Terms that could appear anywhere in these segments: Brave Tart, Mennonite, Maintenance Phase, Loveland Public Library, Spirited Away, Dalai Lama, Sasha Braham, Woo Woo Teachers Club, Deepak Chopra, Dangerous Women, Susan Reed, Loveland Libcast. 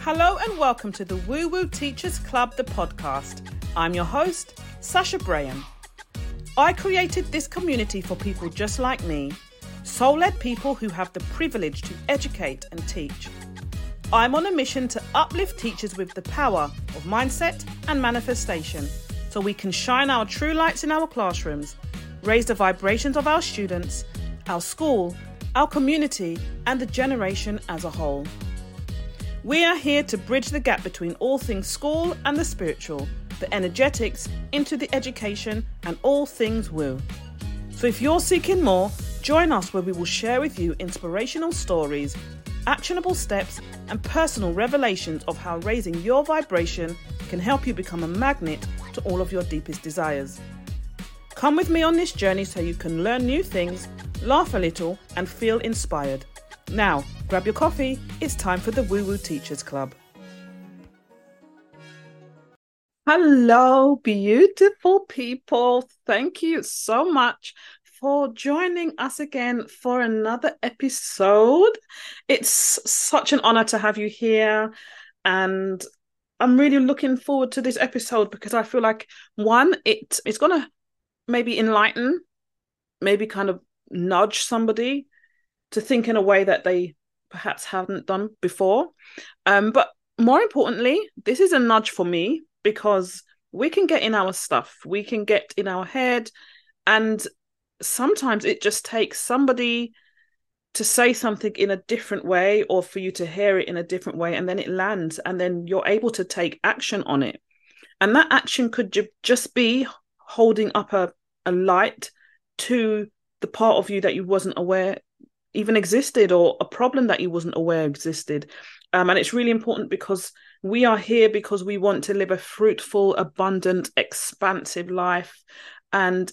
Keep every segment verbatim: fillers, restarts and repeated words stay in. Hello and welcome to the Woo Woo Teachers Club, the podcast. I'm your host, Sasha Braham. I created this community for people just like me, soul-led people who have the privilege to educate and teach. I'm on a mission to uplift teachers with the power of mindset and manifestation so we can shine our true lights in our classrooms, raise the vibrations of our students, our school, our community, and the generation as a whole. We are here to bridge the gap between all things school and the spiritual, the energetics into the education, and all things woo. So if you're seeking more, join us where we will share with you inspirational stories, actionable steps, and personal revelations of how raising your vibration can help you become a magnet to all of your deepest desires. Come with me on this journey so you can learn new things, laugh a little, and feel inspired. Now, grab your coffee. It's time for the Woo Woo Teachers Club. Hello, beautiful people. Thank you so much for joining us again for another episode. It's such an honor to have you here. And I'm really looking forward to this episode because I feel like, one, it, it's going to maybe enlighten, maybe kind of nudge somebody to think in a way that they perhaps haven't done before. Um, but more importantly, this is a nudge for me because we can get in our stuff. We can get in our head. And sometimes it just takes somebody to say something in a different way or for you to hear it in a different way. And then it lands and then you're able to take action on it. And that action could ju- just be holding up a, a light to the part of you that you wasn't aware even existed, or a problem that you wasn't aware existed. Um, and it's really important because we are here because we want to live a fruitful, abundant, expansive life. And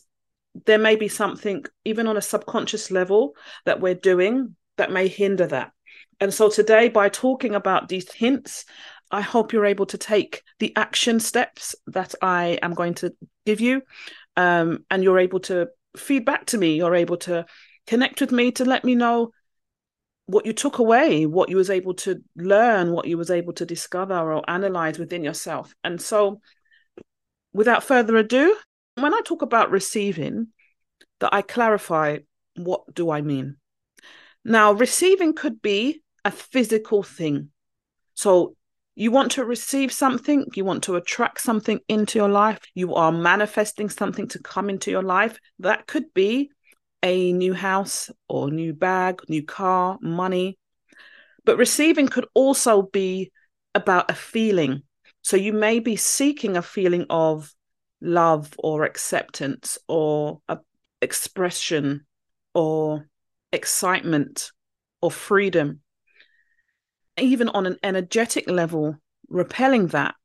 there may be something, even on a subconscious level, that we're doing that may hinder that. And so today, by talking about these hints, I hope you're able to take the action steps that I am going to give you. Um, and you're able to feedback to me. You're able to connect with me to let me know what you took away, what you was able to learn, what you was able to discover or analyze within yourself. And so without further ado, when I talk about receiving, that I clarify, what do I mean? Now, receiving could be a physical thing. So you want to receive something, you want to attract something into your life, you are manifesting something to come into your life. That could be a new house or new bag, new car, money. But receiving could also be about a feeling. So you may be seeking a feeling of love or acceptance or a expression or excitement or freedom. Even on an energetic level, repelling that,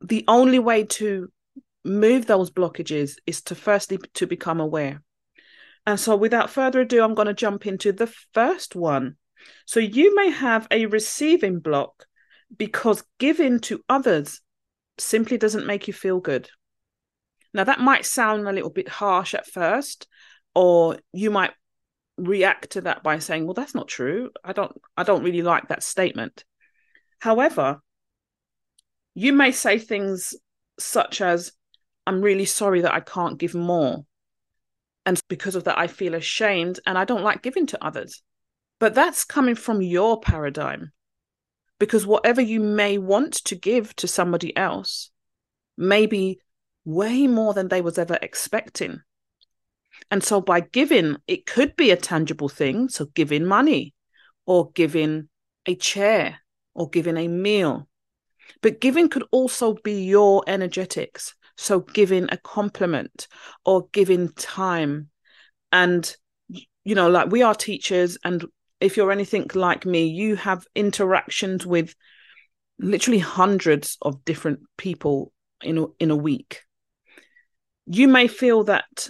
the only way to move those blockages is to firstly to become aware. And so without further ado, I'm going to jump into the first one. So you may have a receiving block because giving to others simply doesn't make you feel good. Now, that might sound a little bit harsh at first, or you might react to that by saying, well, that's not true. I don't I don't really like that statement. However, you may say things such as, I'm really sorry that I can't give more. And because of that, I feel ashamed and I don't like giving to others. But that's coming from your paradigm, because whatever you may want to give to somebody else may be way more than they was ever expecting. And so by giving, it could be a tangible thing. So giving money or giving a chair or giving a meal. But giving could also be your energetics. So giving a compliment or giving time. And, you know, like we are teachers. And if you're anything like me, you have interactions with literally hundreds of different people in a, in a week. You may feel that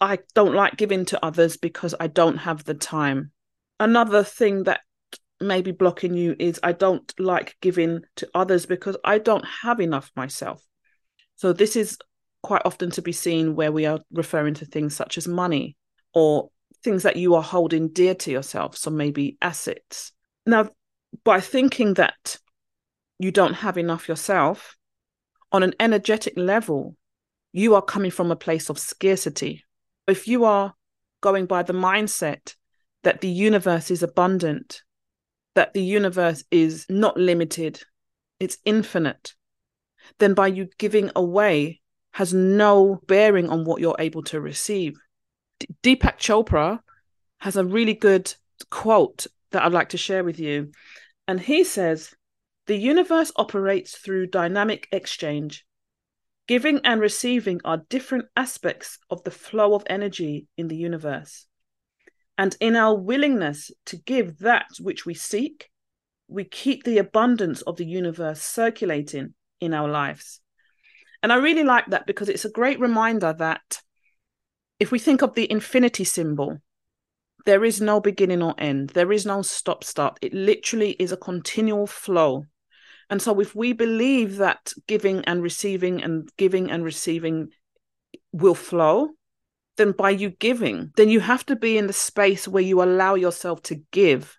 I don't like giving to others because I don't have the time. Another thing that may be blocking you is I don't like giving to others because I don't have enough myself. So this is quite often to be seen where we are referring to things such as money or things that you are holding dear to yourself, so maybe assets. Now, by thinking that you don't have enough yourself, on an energetic level, you are coming from a place of scarcity. If you are going by the mindset that the universe is abundant, that the universe is not limited, it's infinite, then by you giving away has no bearing on what you're able to receive. D- Deepak Chopra has a really good quote that I'd like to share with you. And he says, "The universe operates through dynamic exchange. Giving and receiving are different aspects of the flow of energy in the universe. And in our willingness to give that which we seek, we keep the abundance of the universe circulating in our lives." And I really like that, because it's a great reminder that if we think of the infinity symbol, there is no beginning or end. There is no stop start. It literally is a continual flow. And so if we believe that giving and receiving and giving and receiving will flow, then by you giving, then you have to be in the space where you allow yourself to give,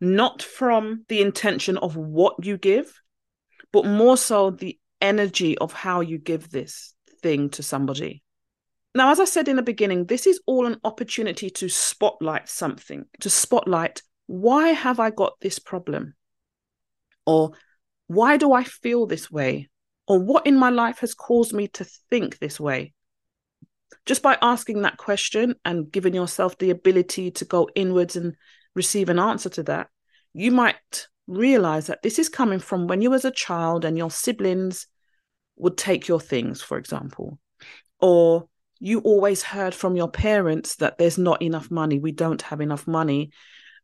not from the intention of what you give, but more so the energy of how you give this thing to somebody. Now, as I said in the beginning, this is all an opportunity to spotlight something, to spotlight, why have I got this problem? Or why do I feel this way? Or what in my life has caused me to think this way? Just by asking that question and giving yourself the ability to go inwards and receive an answer to that, you might realize that this is coming from when you was a child and your siblings would take your things, for example, or you always heard from your parents that there's not enough money, we don't have enough money.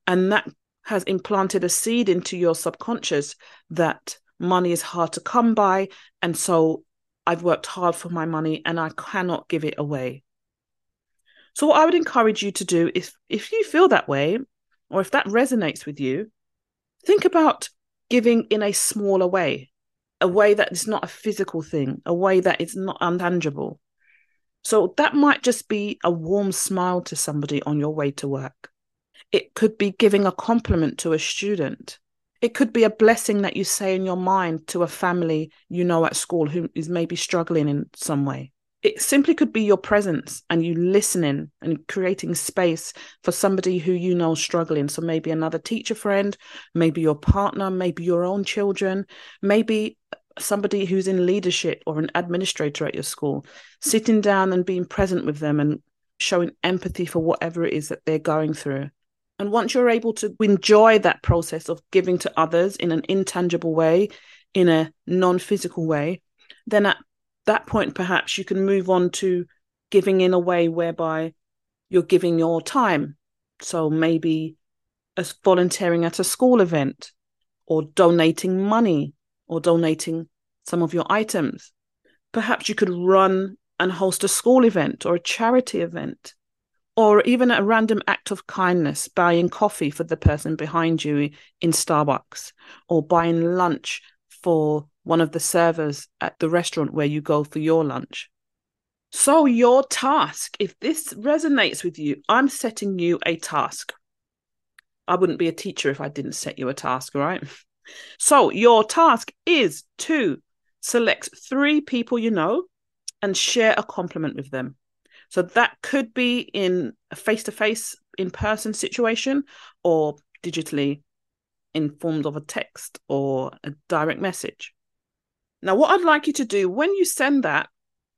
And that has implanted a seed into your subconscious that money is hard to come by. And so I've worked hard for my money and I cannot give it away. So what I would encourage you to do is, if you feel that way, or if that resonates with you, think about giving in a smaller way, a way that is not a physical thing, a way that is not untangible. So that might just be a warm smile to somebody on your way to work. It could be giving a compliment to a student. It could be a blessing that you say in your mind to a family you know at school who is maybe struggling in some way. It simply could be your presence and you listening and creating space for somebody who you know is struggling. So maybe another teacher friend, maybe your partner, maybe your own children, maybe somebody who's in leadership or an administrator at your school, sitting down and being present with them and showing empathy for whatever it is that they're going through. And once you're able to enjoy that process of giving to others in an intangible way, in a non-physical way, then at that point, perhaps you can move on to giving in a way whereby you're giving your time. So maybe as volunteering at a school event, or donating money, or donating some of your items. Perhaps you could run and host a school event or a charity event, or even a random act of kindness, buying coffee for the person behind you in Starbucks, or buying lunch for one of the servers at the restaurant where you go for your lunch. So your task, if this resonates with you, I'm setting you a task. I wouldn't be a teacher if I didn't set you a task, right? So your task is to select three people you know and share a compliment with them. So that could be in a face-to-face, in-person situation, or digitally in forms of a text or a direct message. Now, what I'd like you to do when you send that,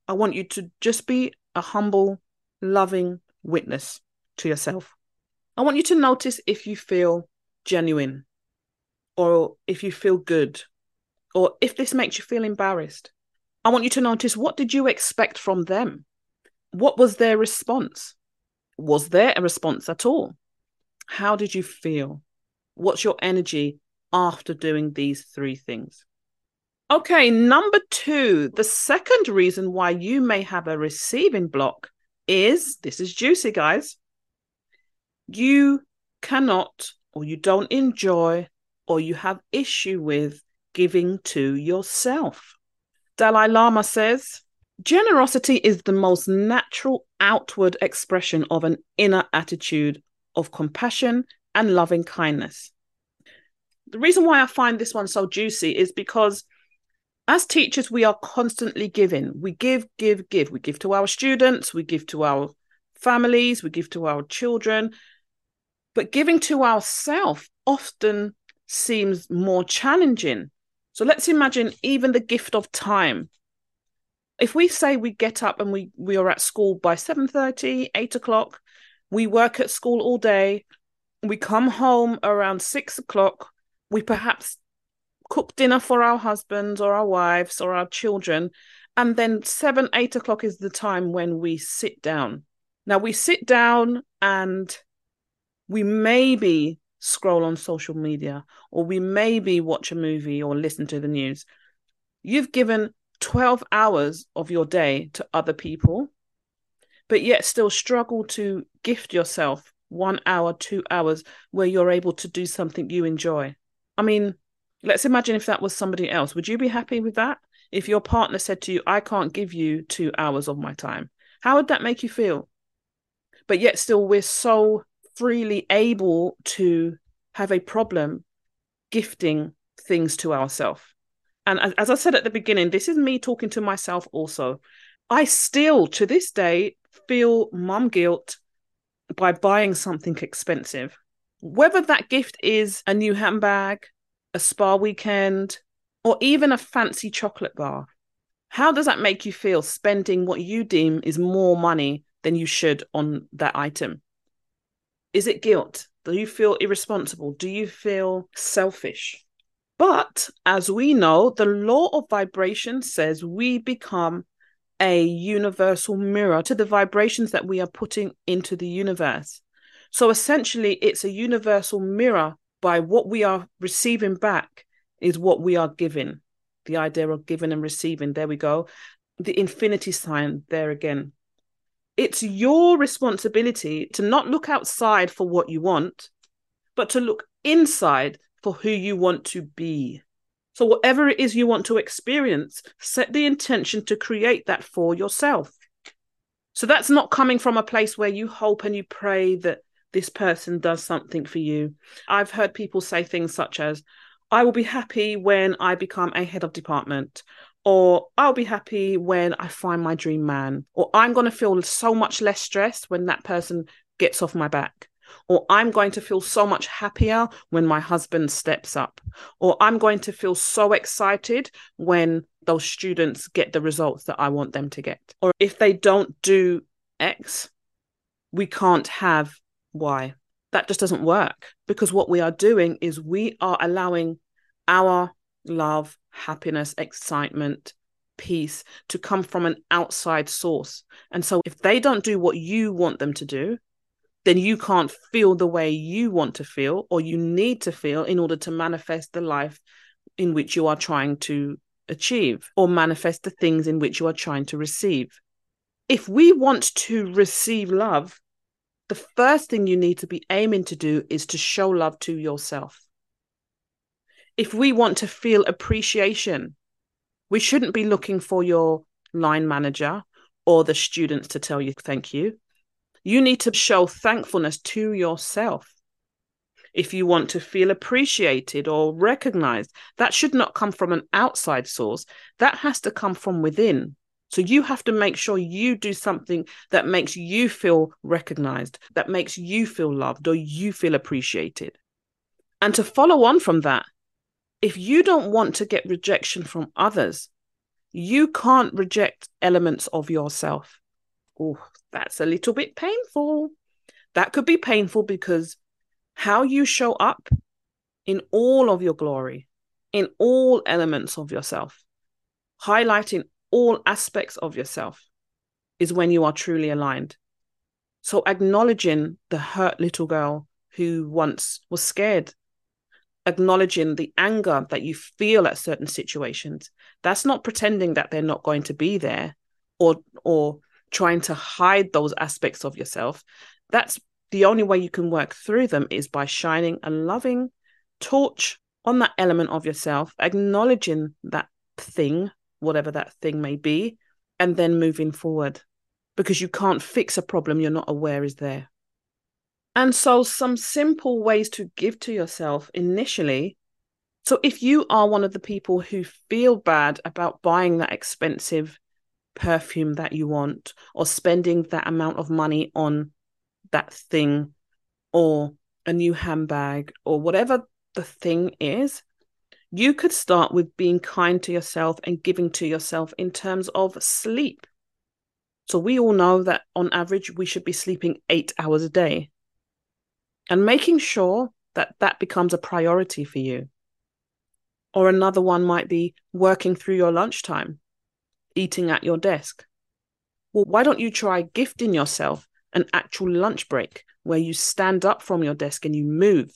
I want you to just be a humble, loving witness to yourself. I want you to notice if you feel genuine, or if you feel good, or if this makes you feel embarrassed. I want you to notice, what did you expect from them? What was their response? Was there a response at all? How did you feel? What's your energy after doing these three things? Okay, number two, the second reason why you may have a receiving block is, this is juicy, guys, you cannot, or you don't enjoy, or you have issue with giving to yourself. Dalai Lama says, Generosity is the most natural outward expression of an inner attitude of compassion and loving kindness. The reason why I find this one so juicy is because as teachers, we are constantly giving. We give, give, give. We give to our students, we give to our families, we give to our children. But giving to ourselves often seems more challenging. So let's imagine even the gift of time. If we say we get up and we, we are at school by seven thirty, eight o'clock, we work at school all day, we come home around six o'clock, we perhaps cook dinner for our husbands or our wives or our children, and then seven, eight o'clock is the time when we sit down. Now we sit down and we maybe scroll on social media, or we maybe watch a movie or listen to the news. You've given twelve hours of your day to other people, but yet still struggle to gift yourself one hour, two hours where you're able to do something you enjoy. I mean, let's imagine if that was somebody else. Would you be happy with that? If your partner said to you, I can't give you two hours of my time, how would that make you feel? But yet still we're so freely able to have a problem gifting things to ourselves. And as I said at the beginning, this is me talking to myself also. I still, to this day, feel mum guilt by buying something expensive. Whether that gift is a new handbag, a spa weekend, or even a fancy chocolate bar. How does that make you feel, spending what you deem is more money than you should on that item? Is it guilt? Do you feel irresponsible? Do you feel selfish? But as we know, the law of vibration says we become a universal mirror to the vibrations that we are putting into the universe. So essentially, it's a universal mirror. By what we are receiving back is what we are giving. The idea of giving and receiving, there we go. The infinity sign there again. It's your responsibility to not look outside for what you want, but to look inside for who you want to be. So whatever it is you want to experience, set the intention to create that for yourself. So that's not coming from a place where you hope and you pray that this person does something for you. I've heard people say things such as, I will be happy when I become a head of department, or I'll be happy when I find my dream man, or I'm going to feel so much less stressed when that person gets off my back. Or I'm going to feel so much happier when my husband steps up. Or I'm going to feel so excited when those students get the results that I want them to get. Or if they don't do X, we can't have Y. That just doesn't work, because what we are doing is we are allowing our love, happiness, excitement, peace to come from an outside source. And so if they don't do what you want them to do, then you can't feel the way you want to feel or you need to feel in order to manifest the life in which you are trying to achieve, or manifest the things in which you are trying to receive. If we want to receive love, the first thing you need to be aiming to do is to show love to yourself. If we want to feel appreciation, we shouldn't be looking for your line manager or the students to tell you thank you. You need to show thankfulness to yourself. If you want to feel appreciated or recognized, that should not come from an outside source. That has to come from within. So you have to make sure you do something that makes you feel recognized, that makes you feel loved, or you feel appreciated. And to follow on from that, if you don't want to get rejection from others, you can't reject elements of yourself. Oh, that's a little bit painful. That could be painful because how you show up in all of your glory, in all elements of yourself, highlighting all aspects of yourself, is when you are truly aligned. So acknowledging the hurt little girl who once was scared, acknowledging the anger that you feel at certain situations, that's not pretending that they're not going to be there, or or trying to hide those aspects of yourself. That's the only way you can work through them, is by shining a loving torch on that element of yourself, acknowledging that thing, whatever that thing may be, and then moving forward, because you can't fix a problem you're not aware is there. And so some simple ways to give to yourself initially. So if you are one of the people who feel bad about buying that expensive perfume that you want, or spending that amount of money on that thing, or a new handbag, or whatever the thing is, you could start with being kind to yourself and giving to yourself in terms of sleep. So we all know that on average, we should be sleeping eight hours a day, and making sure that that becomes a priority for you. Or another one might be working through your lunchtime, eating at your desk. Well, why don't you try gifting yourself an actual lunch break where you stand up from your desk and you move,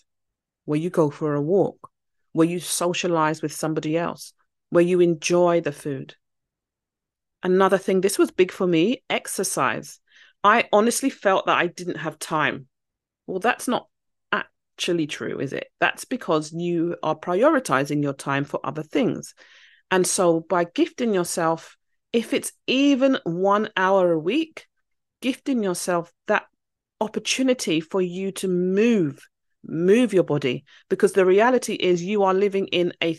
where you go for a walk, where you socialize with somebody else, where you enjoy the food. Another thing, this was big for me, exercise. I honestly felt that I didn't have time. Well, that's not actually true, is it? That's because you are prioritizing your time for other things. And so by gifting yourself, if it's even one hour a week, gifting yourself that opportunity for you to move, move your body, because the reality is you are living in a,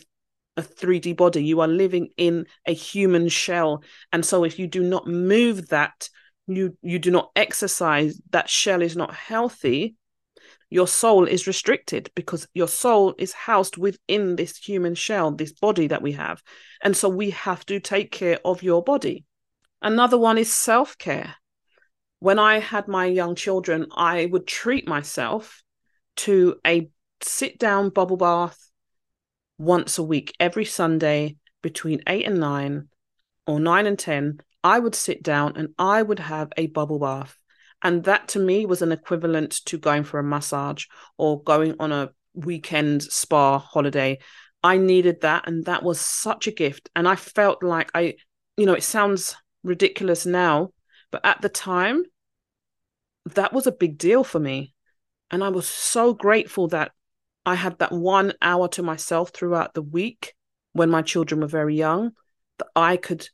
a three D body. You are living in a human shell. And so if you do not move that, you, you do not exercise, that shell is not healthy. Your soul is restricted because your soul is housed within this human shell, this body that we have. And so we have to take care of your body. Another one is self-care. When I had my young children, I would treat myself to a sit-down bubble bath once a week, every Sunday between eight and nine or nine and ten. I would sit down and I would have a bubble bath. And that to me was an equivalent to going for a massage or going on a weekend spa holiday. I needed that. And that was such a gift. And I felt like I, you know, it sounds ridiculous now, but at the time, that was a big deal for me. And I was so grateful that I had that one hour to myself throughout the week when my children were very young, that I could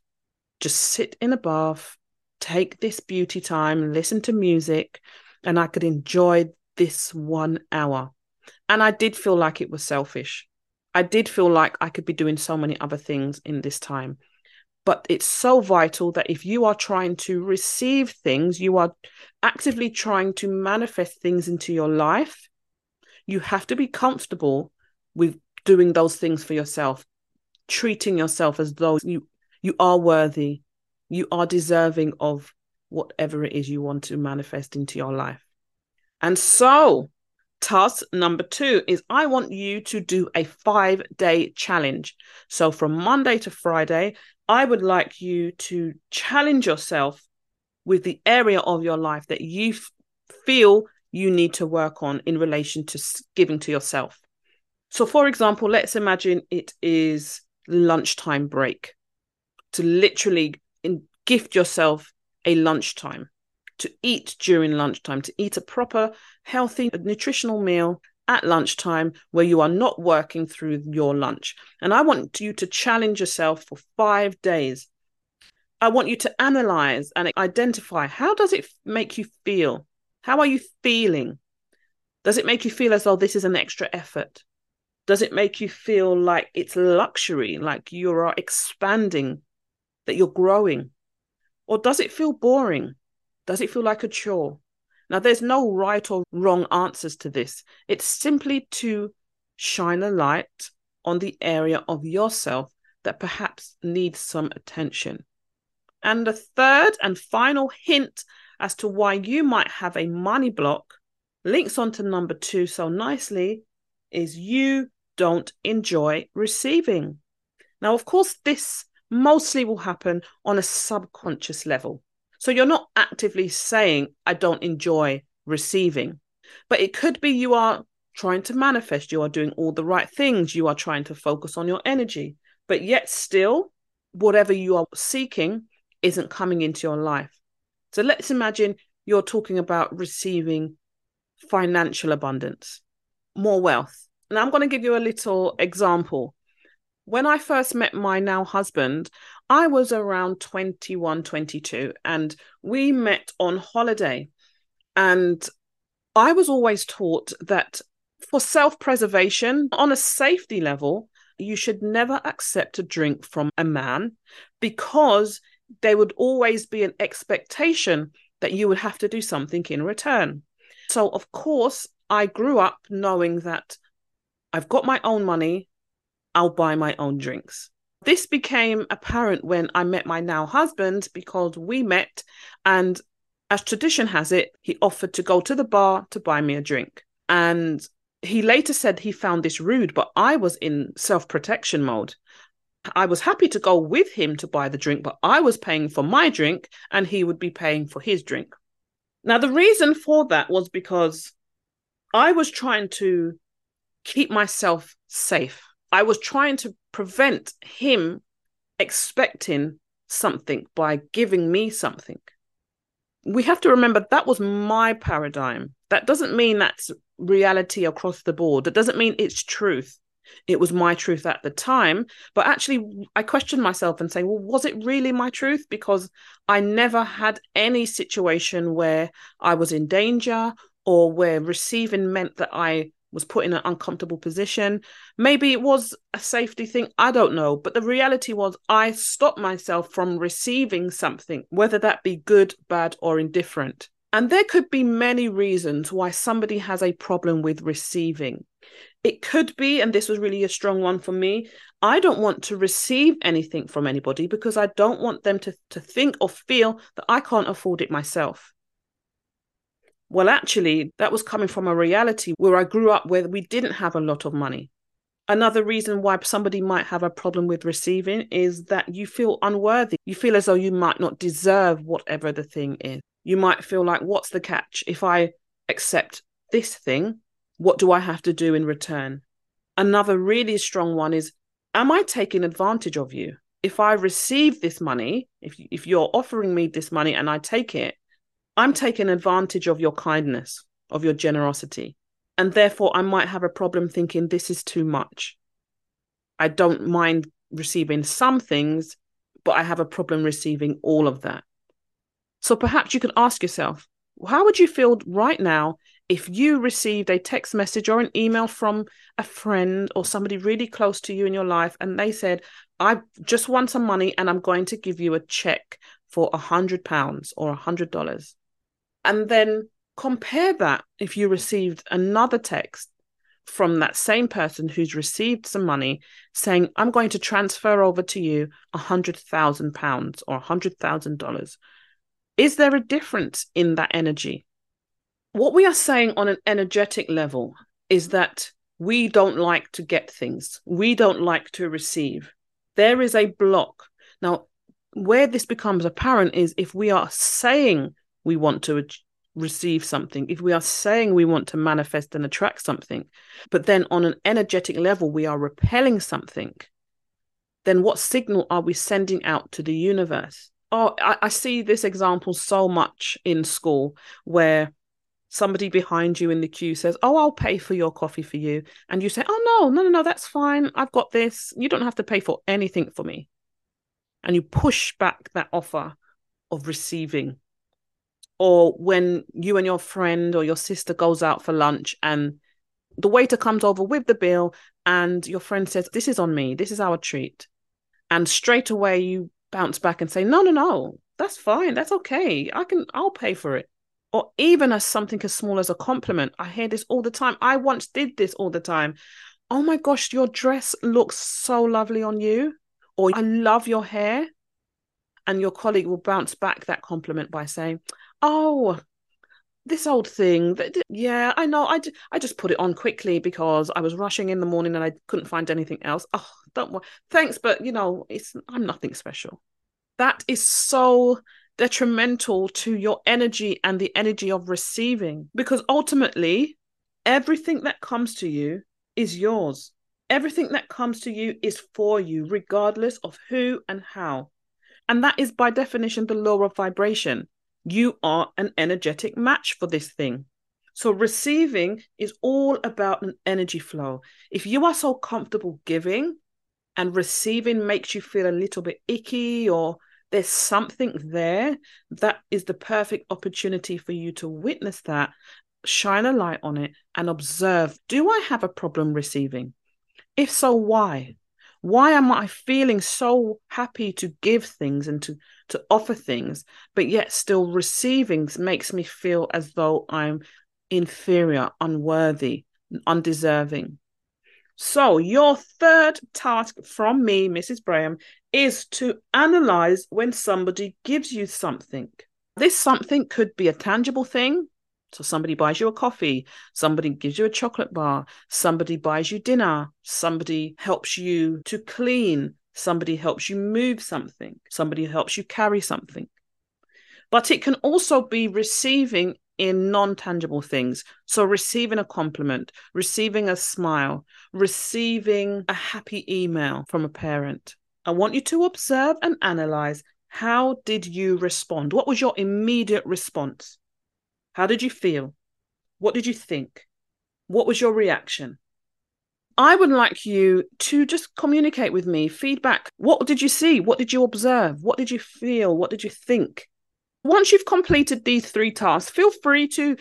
just sit in a bath, take this beauty time, listen to music, and I could enjoy this one hour. And I did feel like it was selfish. I did feel like I could be doing so many other things in this time. But it's so vital that if you are trying to receive things, you are actively trying to manifest things into your life, you have to be comfortable with doing those things for yourself, treating yourself as though you, you are worthy. You are deserving of whatever it is you want to manifest into your life. And so task number two is I want you to do a five-day challenge. So from Monday to Friday, I would like you to challenge yourself with the area of your life that you f- feel you need to work on in relation to giving to yourself. So for example, let's imagine it is lunchtime break, to literally and gift yourself a lunchtime, to eat during lunchtime, to eat a proper, healthy, nutritional meal at lunchtime where you are not working through your lunch. And I want you to challenge yourself for five days. I want you to analyze and identify, how does it make you feel? How are you feeling? Does it make you feel as though this is an extra effort? Does it make you feel like it's luxury, like you are expanding, that you're growing? Or does it feel boring? Does it feel like a chore? Now, there's no right or wrong answers to this. It's simply to shine a light on the area of yourself that perhaps needs some attention. And the third and final hint as to why you might have a money block links onto number two so nicely is you don't enjoy receiving. Now, of course, this mostly will happen on a subconscious level. So you're not actively saying, I don't enjoy receiving. But it could be you are trying to manifest, you are doing all the right things, you are trying to focus on your energy, but yet still, whatever you are seeking isn't coming into your life. So let's imagine you're talking about receiving financial abundance, more wealth. And I'm going to give you a little example. When I first met my now husband, I was around twenty-one, twenty-two, and we met on holiday. And I was always taught that for self-preservation, on a safety level, you should never accept a drink from a man, because there would always be an expectation that you would have to do something in return. So, of course, I grew up knowing that I've got my own money, I'll buy my own drinks. This became apparent when I met my now husband, because we met and, as tradition has it, he offered to go to the bar to buy me a drink. And he later said he found this rude, but I was in self-protection mode. I was happy to go with him to buy the drink, but I was paying for my drink and he would be paying for his drink. Now, the reason for that was because I was trying to keep myself safe. I was trying to prevent him expecting something by giving me something. We have to remember that was my paradigm. That doesn't mean that's reality across the board. That doesn't mean it's truth. It was my truth at the time. But actually, I questioned myself and say, well, was it really my truth? Because I never had any situation where I was in danger or where receiving meant that I was put in an uncomfortable position. Maybe it was a safety thing. I don't know. But the reality was I stopped myself from receiving something, whether that be good, bad, or indifferent. And there could be many reasons why somebody has a problem with receiving. It could be, and this was really a strong one for me, I don't want to receive anything from anybody because I don't want them to, to think or feel that I can't afford it myself. Well, actually, that was coming from a reality where I grew up where we didn't have a lot of money. Another reason why somebody might have a problem with receiving is that you feel unworthy. You feel as though you might not deserve whatever the thing is. You might feel like, what's the catch? If I accept this thing, what do I have to do in return? Another really strong one is, am I taking advantage of you? If I receive this money, if, if you're offering me this money and I take it, I'm taking advantage of your kindness, of your generosity. And therefore, I might have a problem thinking this is too much. I don't mind receiving some things, but I have a problem receiving all of that. So perhaps you can ask yourself, how would you feel right now if you received a text message or an email from a friend or somebody really close to you in your life and they said, I just want some money and I'm going to give you a check for one hundred pounds or one hundred dollars. And then compare that if you received another text from that same person who's received some money saying, I'm going to transfer over to you one hundred thousand pounds or one hundred thousand dollars. Is there a difference in that energy? What we are saying on an energetic level is that we don't like to get things. We don't like to receive. There is a block. Now, where this becomes apparent is if we are saying we want to receive something, if we are saying we want to manifest and attract something, but then on an energetic level, we are repelling something, then what signal are we sending out to the universe? Oh, I, I see this example so much in school where somebody behind you in the queue says, oh, I'll pay for your coffee for you. And you say, oh, no, no, no, no, that's fine. I've got this. You don't have to pay for anything for me. And you push back that offer of receiving. Or when you and your friend or your sister goes out for lunch and the waiter comes over with the bill and your friend says, this is on me. This is our treat. And straight away you bounce back and say, no, no, no, that's fine. That's okay. I can, I'll pay for it. Or even as something as small as a compliment. I hear this all the time. I once did this all the time. Oh my gosh, your dress looks so lovely on you. Or I love your hair. And your colleague will bounce back that compliment by saying, oh, this old thing. That, yeah, I know. I, I just put it on quickly because I was rushing in the morning and I couldn't find anything else. Oh, don't worry. Thanks, but you know, it's I'm nothing special. That is so detrimental to your energy and the energy of receiving, because ultimately everything that comes to you is yours. Everything that comes to you is for you, regardless of who and how. And that is by definition the law of vibration. You are an energetic match for this thing. So receiving is all about an energy flow. If you are so comfortable giving, and receiving makes you feel a little bit icky or there's something there, that is the perfect opportunity for you to witness that, shine a light on it and observe, do I have a problem receiving? If so, why? Why am I feeling so happy to give things and to, to offer things, but yet still receiving makes me feel as though I'm inferior, unworthy, undeserving? So your third task from me, Missus Braham, is to analyze when somebody gives you something. This something could be a tangible thing. So somebody buys you a coffee, somebody gives you a chocolate bar, somebody buys you dinner, somebody helps you to clean, somebody helps you move something, somebody helps you carry something. But it can also be receiving in non-tangible things. So receiving a compliment, receiving a smile, receiving a happy email from a parent. I want you to observe and analyze, how did you respond? What was your immediate response? How did you feel? What did you think? What was your reaction? I would like you to just communicate with me, feedback. What did you see? What did you observe? What did you feel? What did you think? Once you've completed these three tasks, feel free to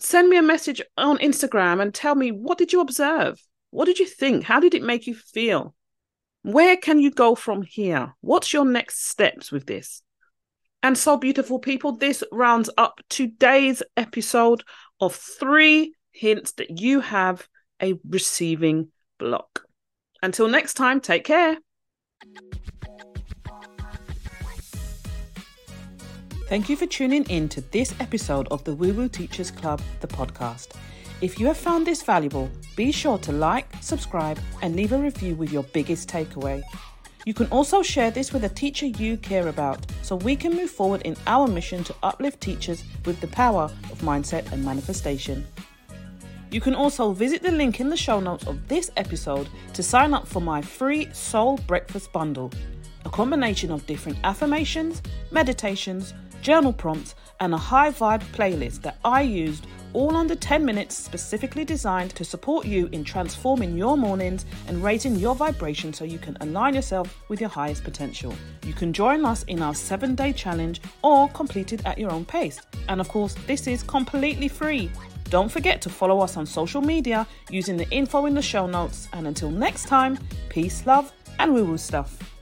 send me a message on Instagram and tell me, what did you observe? What did you think? How did it make you feel? Where can you go from here? What's your next steps with this? And so, beautiful people, this rounds up today's episode of three hints that you have a receiving block. Until next time, take care. Thank you for tuning in to this episode of the Woo Woo Teachers Club, the podcast. If you have found this valuable, be sure to like, subscribe, and leave a review with your biggest takeaway. You can also share this with a teacher you care about, so we can move forward in our mission to uplift teachers with the power of mindset and manifestation. You can also visit the link in the show notes of this episode to sign up for my free Soul Breakfast Bundle, a combination of different affirmations, meditations, journal prompts, and a high vibe playlist that I used, all under ten minutes, specifically designed to support you in transforming your mornings and raising your vibration so you can align yourself with your highest potential. You can join us in our seven-day challenge or complete it at your own pace. And of course, this is completely free. Don't forget to follow us on social media using the info in the show notes. And until next time, peace, love, and woo-woo stuff.